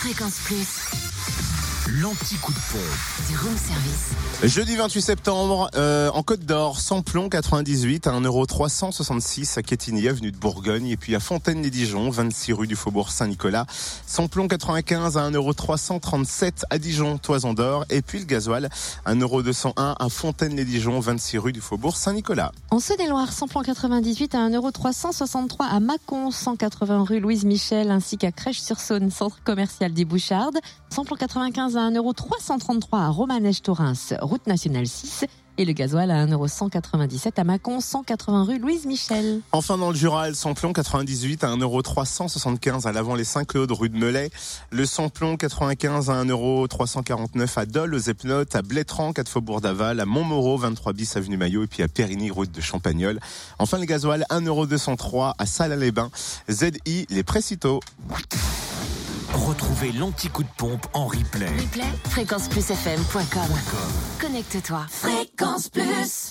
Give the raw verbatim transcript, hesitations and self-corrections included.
Fréquence plus. L'anti-coup de pompe du room service. Jeudi vingt-huit septembre, euh, en Côte d'Or, Samplon quatre-vingt-dix-huit à un euro trois cent soixante-six à Quetigny, avenue de Bourgogne, et puis à Fontaine-lès-Dijon, vingt-six rue du Faubourg Saint-Nicolas. Samplon quatre-vingt-quinze à un euro trois cent trente-sept à Dijon, Toison d'Or, et puis le gasoil un euro deux cent un à Fontaine-lès-Dijon, vingt-six rue du Faubourg Saint-Nicolas. En Saône-et-Loire, Samplon quatre-vingt-dix-huit à un euro trois cent soixante-trois à Mâcon, cent quatre-vingts rue Louise-Michel, ainsi qu'à Crèche-sur-Saône, centre commercial des Bouchardes. Samplon quatre-vingt-quinze à un euro trois cent trente-trois à Romanèche-Torins, route nationale six, et le gasoil à un euro cent quatre-vingt-dix-sept à Mâcon, cent quatre-vingts rue Louise-Michel. Enfin dans le Jura, le samplon quatre-vingt-dix-huit à un euro trois cent soixante-quinze à l'Avant-les-Saint-Claude, rue de Melay. Le samplon quatre-vingt-quinze à un euro trois cent quarante-neuf à Dole, aux Epnotes, à Bletran, quatre Faubourg d'Aval, à Montmoreau, vingt-trois bis avenue Maillot, et puis à Périgny, route de Champagnole. Enfin le gasoil un euro deux cent trois à Salins-les-Bains, Z I les Précitaux. Retrouvez l'anti-coup de pompe en replay. Replay, fréquence plus f m point com. Connecte-toi. Fréquence plus.